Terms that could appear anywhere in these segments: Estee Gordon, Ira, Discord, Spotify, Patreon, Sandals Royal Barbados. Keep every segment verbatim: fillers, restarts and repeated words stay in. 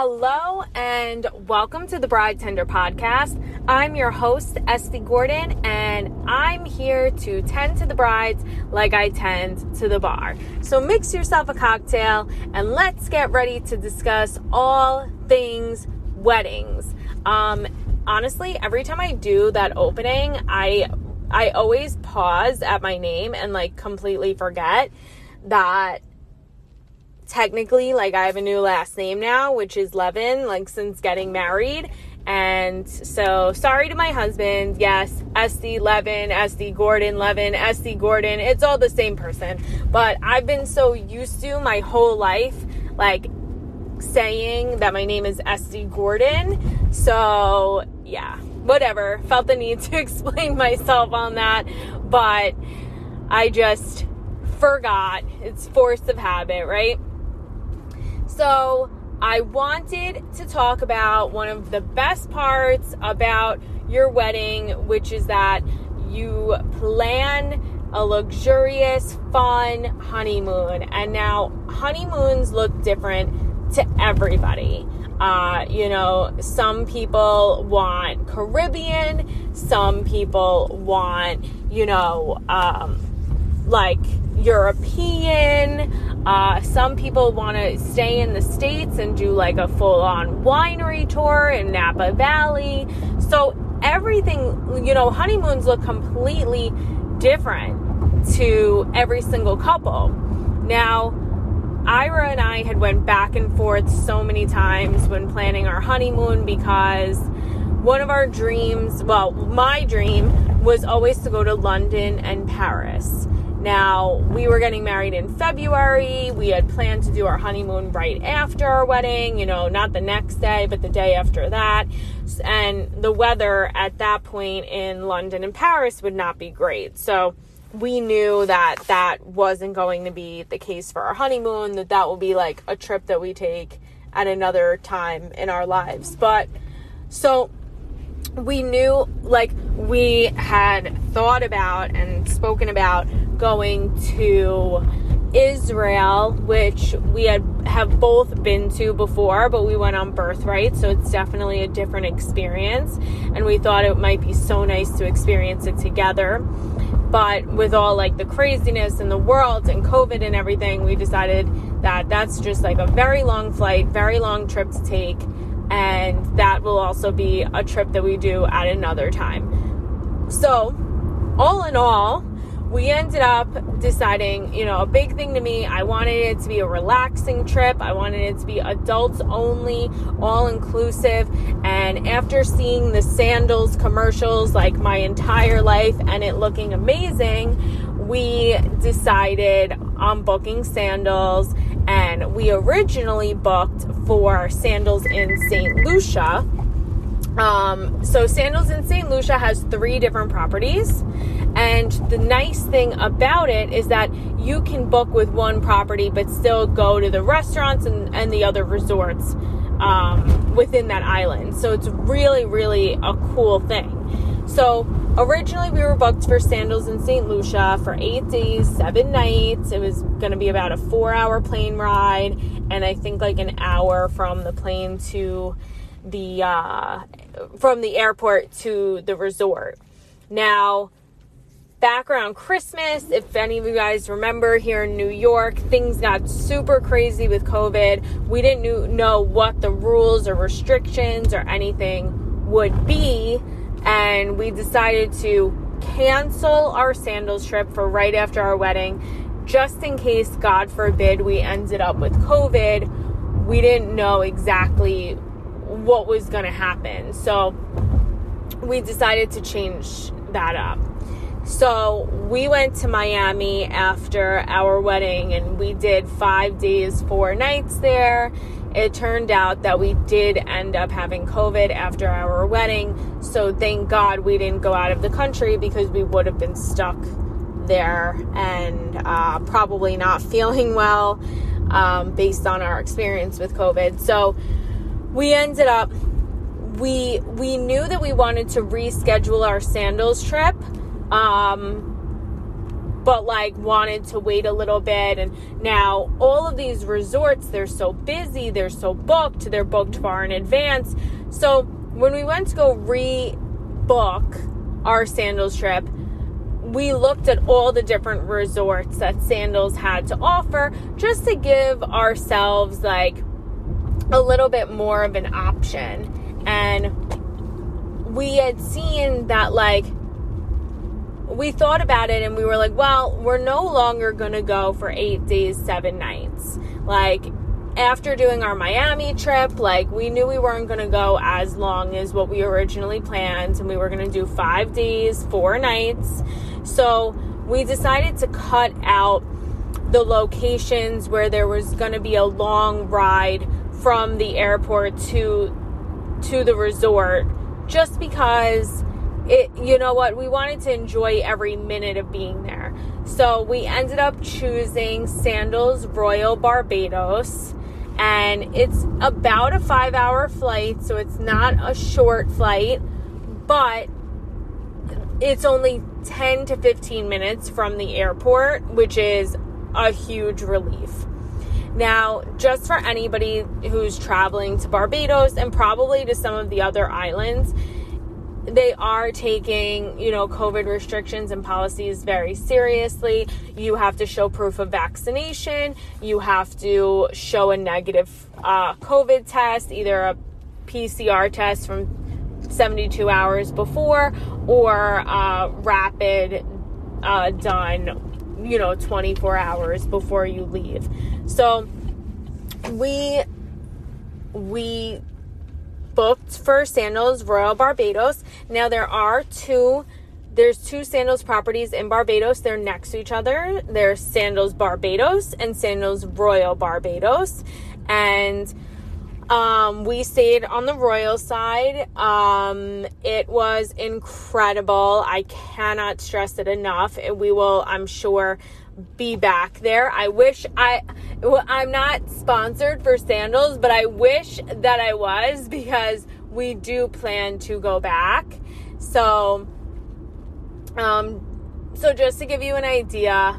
Hello and welcome to the Bride Tender Podcast. I'm your host, Estee Gordon, and I'm here to tend to the brides like I tend to the bar. So mix yourself a cocktail and let's get ready to discuss all things weddings. Um, honestly, every time I do that opening, I I always pause at my name and like completely forget that technically, like, I have a new last name now, which is Levin, like, since getting married. And so, sorry to my husband. Yes, S D Levin, S D Gordon, Levin, S D Gordon. It's all the same person. But I've been so used to my whole life, like, saying that my name is S D Gordon. So, yeah, whatever. Felt the need to explain myself on that. But I just forgot. It's force of habit, right? So I wanted to talk about one of the best parts about your wedding, which is that you plan a luxurious, fun honeymoon. And now honeymoons look different to everybody. Uh, you know, some people want Caribbean, some people want, you know, um, like European. Uh, some people want to stay in the States and do like a full-on winery tour in Napa Valley. So everything, you know, honeymoons look completely different to every single couple. Now, Ira and I had went back and forth so many times when planning our honeymoon because one of our dreams, well, my dream was always to go to London and Paris. Now, we were getting married in February. We had planned to do our honeymoon right after our wedding, you know, not the next day, but the day after that. And the weather at that point in London and Paris would not be great. So we knew that that wasn't going to be the case for our honeymoon, that that will be like a trip that we take at another time in our lives. But so we knew, like, we had thought about and spoken about going to Israel, which we had have both been to before, but we went on birthright, so it's definitely a different experience, and we thought it might be so nice to experience it together. But with all, like, the craziness in the world and COVID and everything, we decided that that's just, like, a very long flight, very long trip to take, and that will also be a trip that we do at another time. So, all in all, we ended up deciding, you know, a big thing to me, I wanted it to be a relaxing trip. I wanted it to be adults only, all inclusive. And after seeing the Sandals commercials like my entire life and it looking amazing, we decided on booking Sandals. And we originally booked for Sandals in Saint Lucia. Um, so Sandals in Saint Lucia has three different properties. And the nice thing about it is that you can book with one property but still go to the restaurants and, and the other resorts um, within that island. So it's really, really a cool thing. So originally we were booked for Sandals in Saint Lucia for eight days, seven nights. It was going to be about a four-hour plane ride and I think like an hour from the plane to the uh, from the airport to the resort. Now, back around Christmas, if any of you guys remember, here in New York, things got super crazy with COVID. We didn't know what the rules or restrictions or anything would be, and we decided to cancel our Sandals trip for right after our wedding, just in case, God forbid, we ended up with COVID. We didn't know exactly what was going to happen. So we decided to change that up. So we went to Miami after our wedding and we did five days, four nights there. It turned out that we did end up having COVID after our wedding. So thank God we didn't go out of the country because we would have been stuck there and uh, probably not feeling well um, based on our experience with COVID. So we ended up, we we knew that we wanted to reschedule our Sandals trip, um, but like wanted to wait a little bit. And now all of these resorts, they're so busy, they're so booked, they're booked far in advance. So when we went to go rebook our Sandals trip, we looked at all the different resorts that Sandals had to offer just to give ourselves like a little bit more of an option. And we had seen that, like, we thought about it and we were like, well, we're no longer going to go for eight days, seven nights. Like, after doing our Miami trip, like, we knew we weren't going to go as long as what we originally planned, and we were going to do five days, four nights. So we decided to cut out the locations where there was going to be a long ride from the airport to to the resort, just because it, you know what, we wanted to enjoy every minute of being there. So we ended up choosing Sandals Royal Barbados, and it's about a five hour flight, so it's not a short flight, but it's only ten to fifteen minutes from the airport, which is a huge relief. Now, just for anybody who's traveling to Barbados and probably to some of the other islands, they are taking, you know, COVID restrictions and policies very seriously. You have to show proof of vaccination. You have to show a negative uh, COVID test, either a P C R test from seventy-two hours before or uh, rapid uh, done you know, twenty-four hours before you leave. So we, we booked for Sandals Royal Barbados. Now there are two, there's two Sandals properties in Barbados. They're next to each other. There's Sandals Barbados and Sandals Royal Barbados. And, um, we stayed on the Royal side. Um, it was incredible. I cannot stress it enough. And we will, I'm sure, be back there. I wish I, I'm not sponsored for Sandals, but I wish that I was, because we do plan to go back. So, um, so just to give you an idea,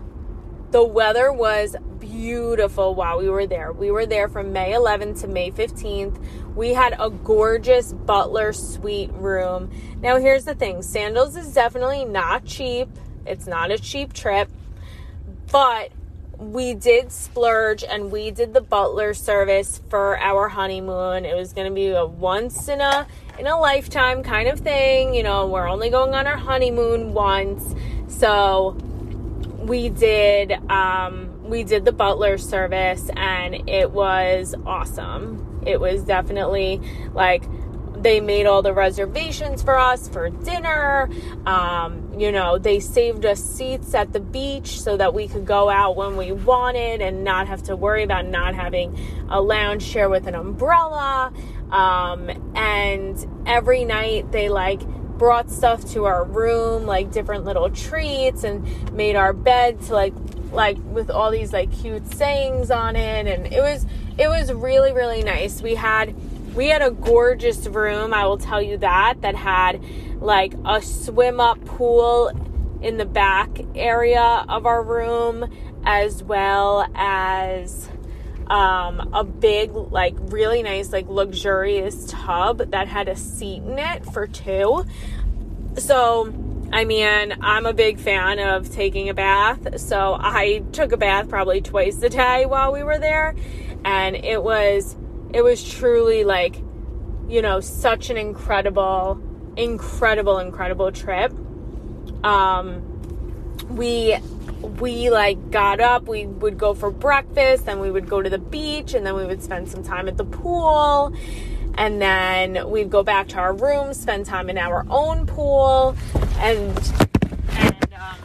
the weather was beautiful while we were there. We were there from May eleventh to May fifteenth. We had a gorgeous butler suite room. Now, here's the thing. Sandals is definitely not cheap. It's not a cheap trip, but we did splurge and we did the butler service for our honeymoon. It was going to be a once in a, in a lifetime kind of thing. You know, we're only going on our honeymoon once. So we did, um, we did the butler service, and it was awesome. It was definitely like they made all the reservations for us for dinner. Um, you know, they saved us seats at the beach so that we could go out when we wanted and not have to worry about not having a lounge chair with an umbrella. Um, and every night they like brought stuff to our room, like different little treats, and made our bed to like like with all these like cute sayings on it. And it was, it was really, really nice. We had, we had a gorgeous room, I will tell you that, that had like a swim up pool in the back area of our room, as well as, um, a big, like really nice, like luxurious tub that had a seat in it for two. So, I mean, I'm a big fan of taking a bath, so I took a bath probably twice a day while we were there, and it was, it was truly like, you know, such an incredible, incredible, incredible trip. Um, we, we like got up, we would go for breakfast, then we would go to the beach, and then we would spend some time at the pool. And then we'd go back to our room, spend time in our own pool, and and um,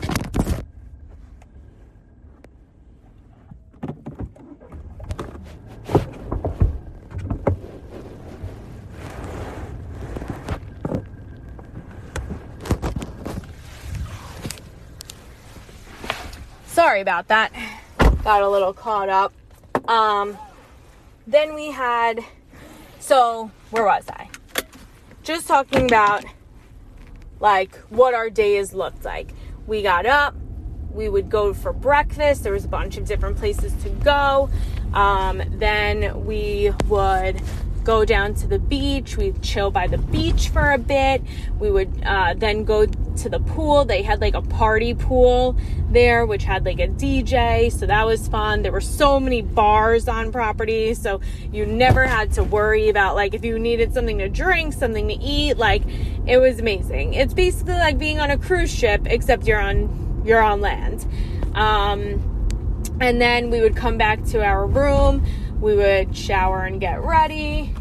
sorry about that. Got a little caught up. Um, then we had. So where was I? Just talking about like what our days looked like. We got up, we would go for breakfast. There was a bunch of different places to go. Um, then we would go down to the beach. We'd chill by the beach for a bit. We would uh, then go to the pool. They had like a party pool there, which had like a D J. So that was fun. There were so many bars on property. So you never had to worry about like if you needed something to drink, something to eat. Like it was amazing. It's basically like being on a cruise ship, except you're on, you're on land. Um, and then we would come back to our room. We would shower and get ready.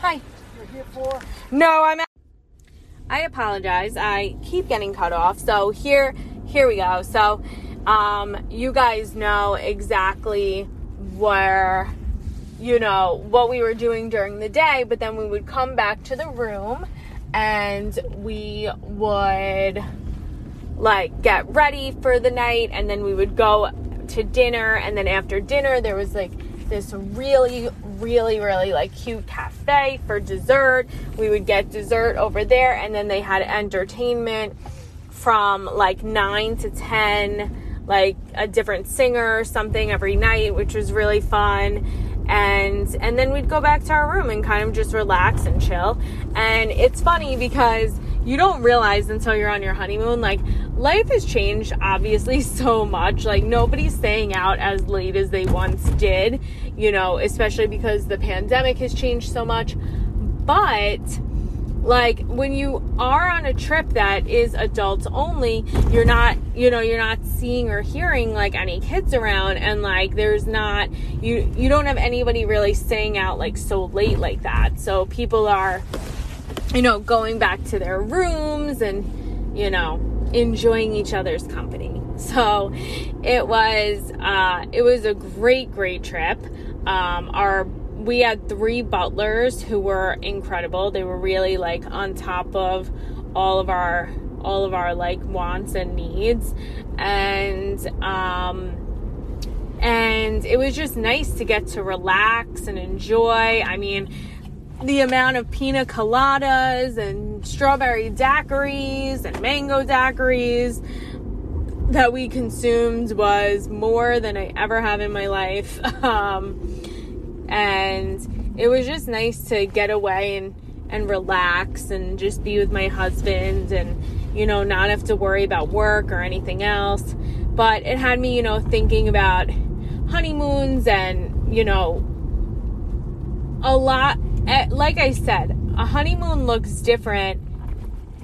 Hi. You're here for? No, I'm at- I apologize. I keep getting cut off. So here, here we go. So, um, you guys know exactly where, you know, what we were doing during the day, but then we would come back to the room and we would like get ready for the night, and then we would go to dinner. And then after dinner there was like this really really really like cute cafe for dessert. We would get dessert over there, and then they had entertainment from like nine to ten, like a different singer or something every night, which was really fun. And and then we'd go back to our room and kind of just relax and chill. And it's funny because you don't realize until you're on your honeymoon, like life has changed obviously so much. Like nobody's staying out as late as they once did, you know, especially because the pandemic has changed so much. But like when you are on a trip that is adults only, you're not, you know, you're not seeing or hearing like any kids around, and like there's not, you, you don't have anybody really staying out like so late like that. So people are, you know, going back to their rooms and, you know, enjoying each other's company. So it was, uh, it was a great, great trip. Um, our, we had three butlers who were incredible. They were really like on top of all of our, all of our like wants and needs. And, um, and it was just nice to get to relax and enjoy. I mean, the amount of pina coladas and strawberry daiquiris and mango daiquiris that we consumed was more than I ever have in my life. Um, and it was just nice to get away and, and relax and just be with my husband and, you know, not have to worry about work or anything else. But it had me, you know, thinking about honeymoons and, you know, a lot. Like I said, a honeymoon looks different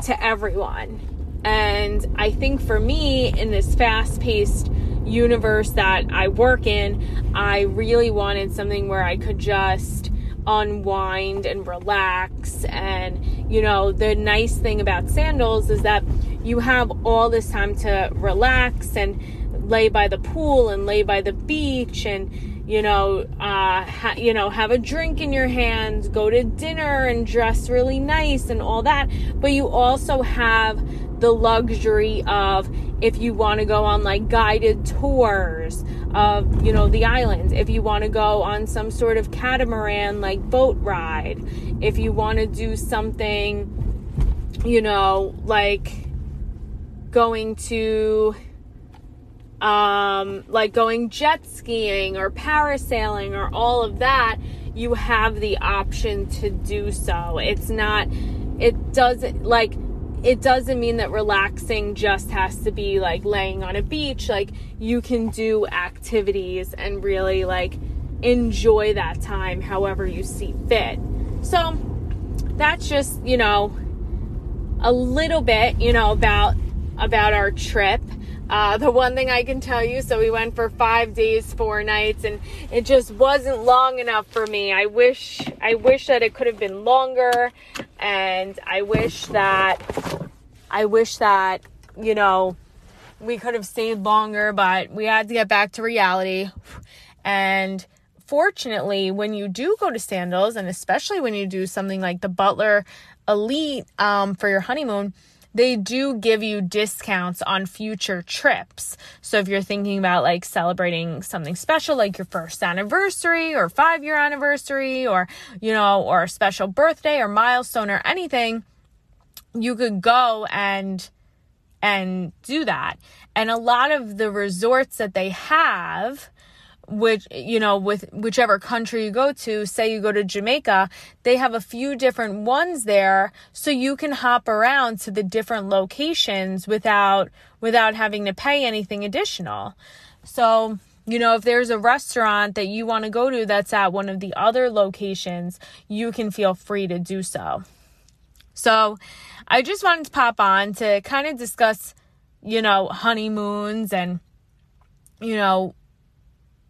to everyone. And I think for me, in this fast-paced universe that I work in, I really wanted something where I could just unwind and relax. And, you know, the nice thing about Sandals is that you have all this time to relax and lay by the pool and lay by the beach and, you know, uh, ha- you know, have a drink in your hand, go to dinner and dress really nice and all that. But you also have the luxury of, if you want to go on like guided tours of, you know, the islands, if you want to go on some sort of catamaran, like boat ride, if you want to do something, you know, like going to, um, like going jet skiing or parasailing or all of that, you have the option to do so. It's not, it doesn't like, it doesn't mean that relaxing just has to be like laying on a beach. Like you can do activities and really like enjoy that time however you see fit. So that's just, you know, a little bit, you know, about, about our trip. Uh, the one thing I can tell you, so we went for five days, four nights, and it just wasn't long enough for me. I wish, I wish that it could have been longer, and I wish that, I wish that, you know, we could have stayed longer, but we had to get back to reality. And fortunately, when you do go to Sandals, and especially when you do something like the Butler Elite, um, for your honeymoon, they do give you discounts on future trips. So if you're thinking about like celebrating something special, like your first anniversary or five year anniversary or, you know, or a special birthday or milestone or anything, you could go and and do that. And a lot of the resorts that they have, which, you know, with whichever country you go to, say you go to Jamaica, they have a few different ones there. So you can hop around to the different locations without, without having to pay anything additional. So, you know, if there's a restaurant that you want to go to that's at one of the other locations, you can feel free to do so. So I just wanted to pop on to kind of discuss, you know, honeymoons and, you know,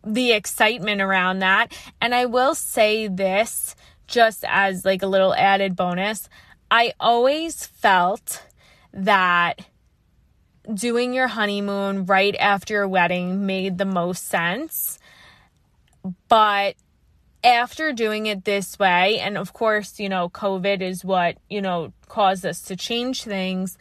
the excitement around that. And I will say this just as like a little added bonus. I always felt that doing your honeymoon right after your wedding made the most sense. But after doing it this way, and of course, you know, COVID is what, you know, caused us to change things.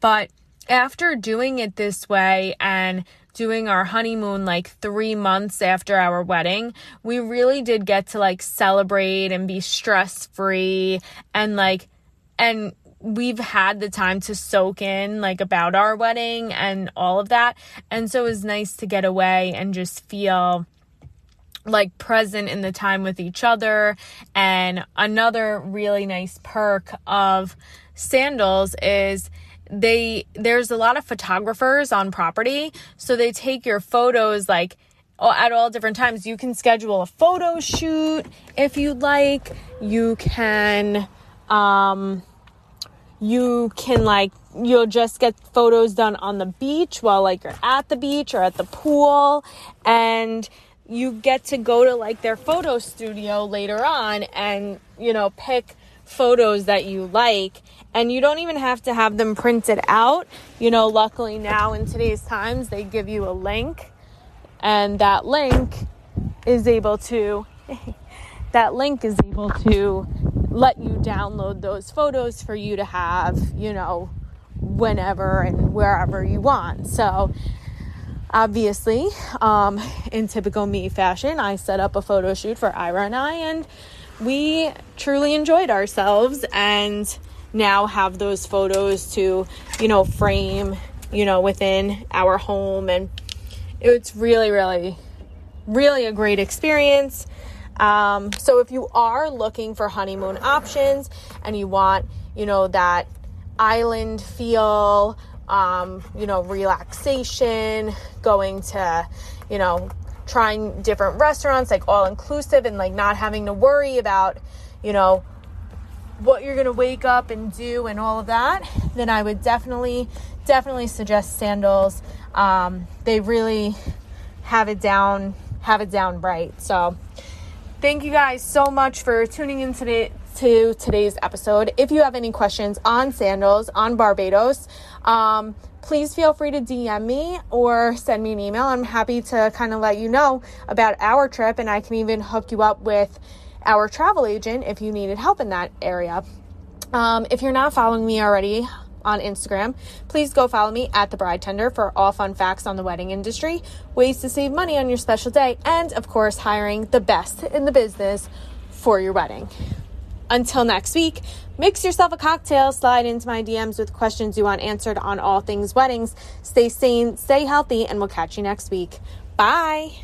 But after doing it this way and doing our honeymoon like three months after our wedding, we really did get to like celebrate and be stress-free, and like, and we've had the time to soak in like about our wedding and all of that. And so it was nice to get away and just feel like present in the time with each other. And another really nice perk of Sandals is they there's a lot of photographers on property, so they take your photos like at all different times. You can schedule a photo shoot if you'd like. You can um you can like you'll just get photos done on the beach while like you're at the beach or at the pool, and you get to go to like their photo studio later on and, you know, pick photos that you like. And you don't even have to have them printed out. You know, luckily now in today's times, they give you a link. And that link is able to, that link is able to let you download those photos for you to have, you know, whenever and wherever you want. So obviously, um, in typical me fashion, I set up a photo shoot for Ira and I, and we truly enjoyed ourselves, and now have those photos to, you know, frame, you know, within our home. And it's really, really, really a great experience. Um, so if you are looking for honeymoon options and you want, you know, that island feel, um, you know, relaxation, going to, you know, trying different restaurants, like all inclusive, and like not having to worry about, you know, what you're going to wake up and do and all of that, then I would definitely, definitely suggest Sandals. Um, they really have it down, have it down right. So thank you guys so much for tuning in today to today's episode. If you have any questions on Sandals, on Barbados, um, please feel free to D M me or send me an email. I'm happy to kind of let you know about our trip, and I can even hook you up with our travel agent if you needed help in that area. Um, if you're not following me already on Instagram, please go follow me at The Bride Tender for all fun facts on the wedding industry, ways to save money on your special day, and of course, hiring the best in the business for your wedding. Until next week, mix yourself a cocktail, slide into my D Ms with questions you want answered on all things weddings. Stay sane, stay healthy, and we'll catch you next week. Bye.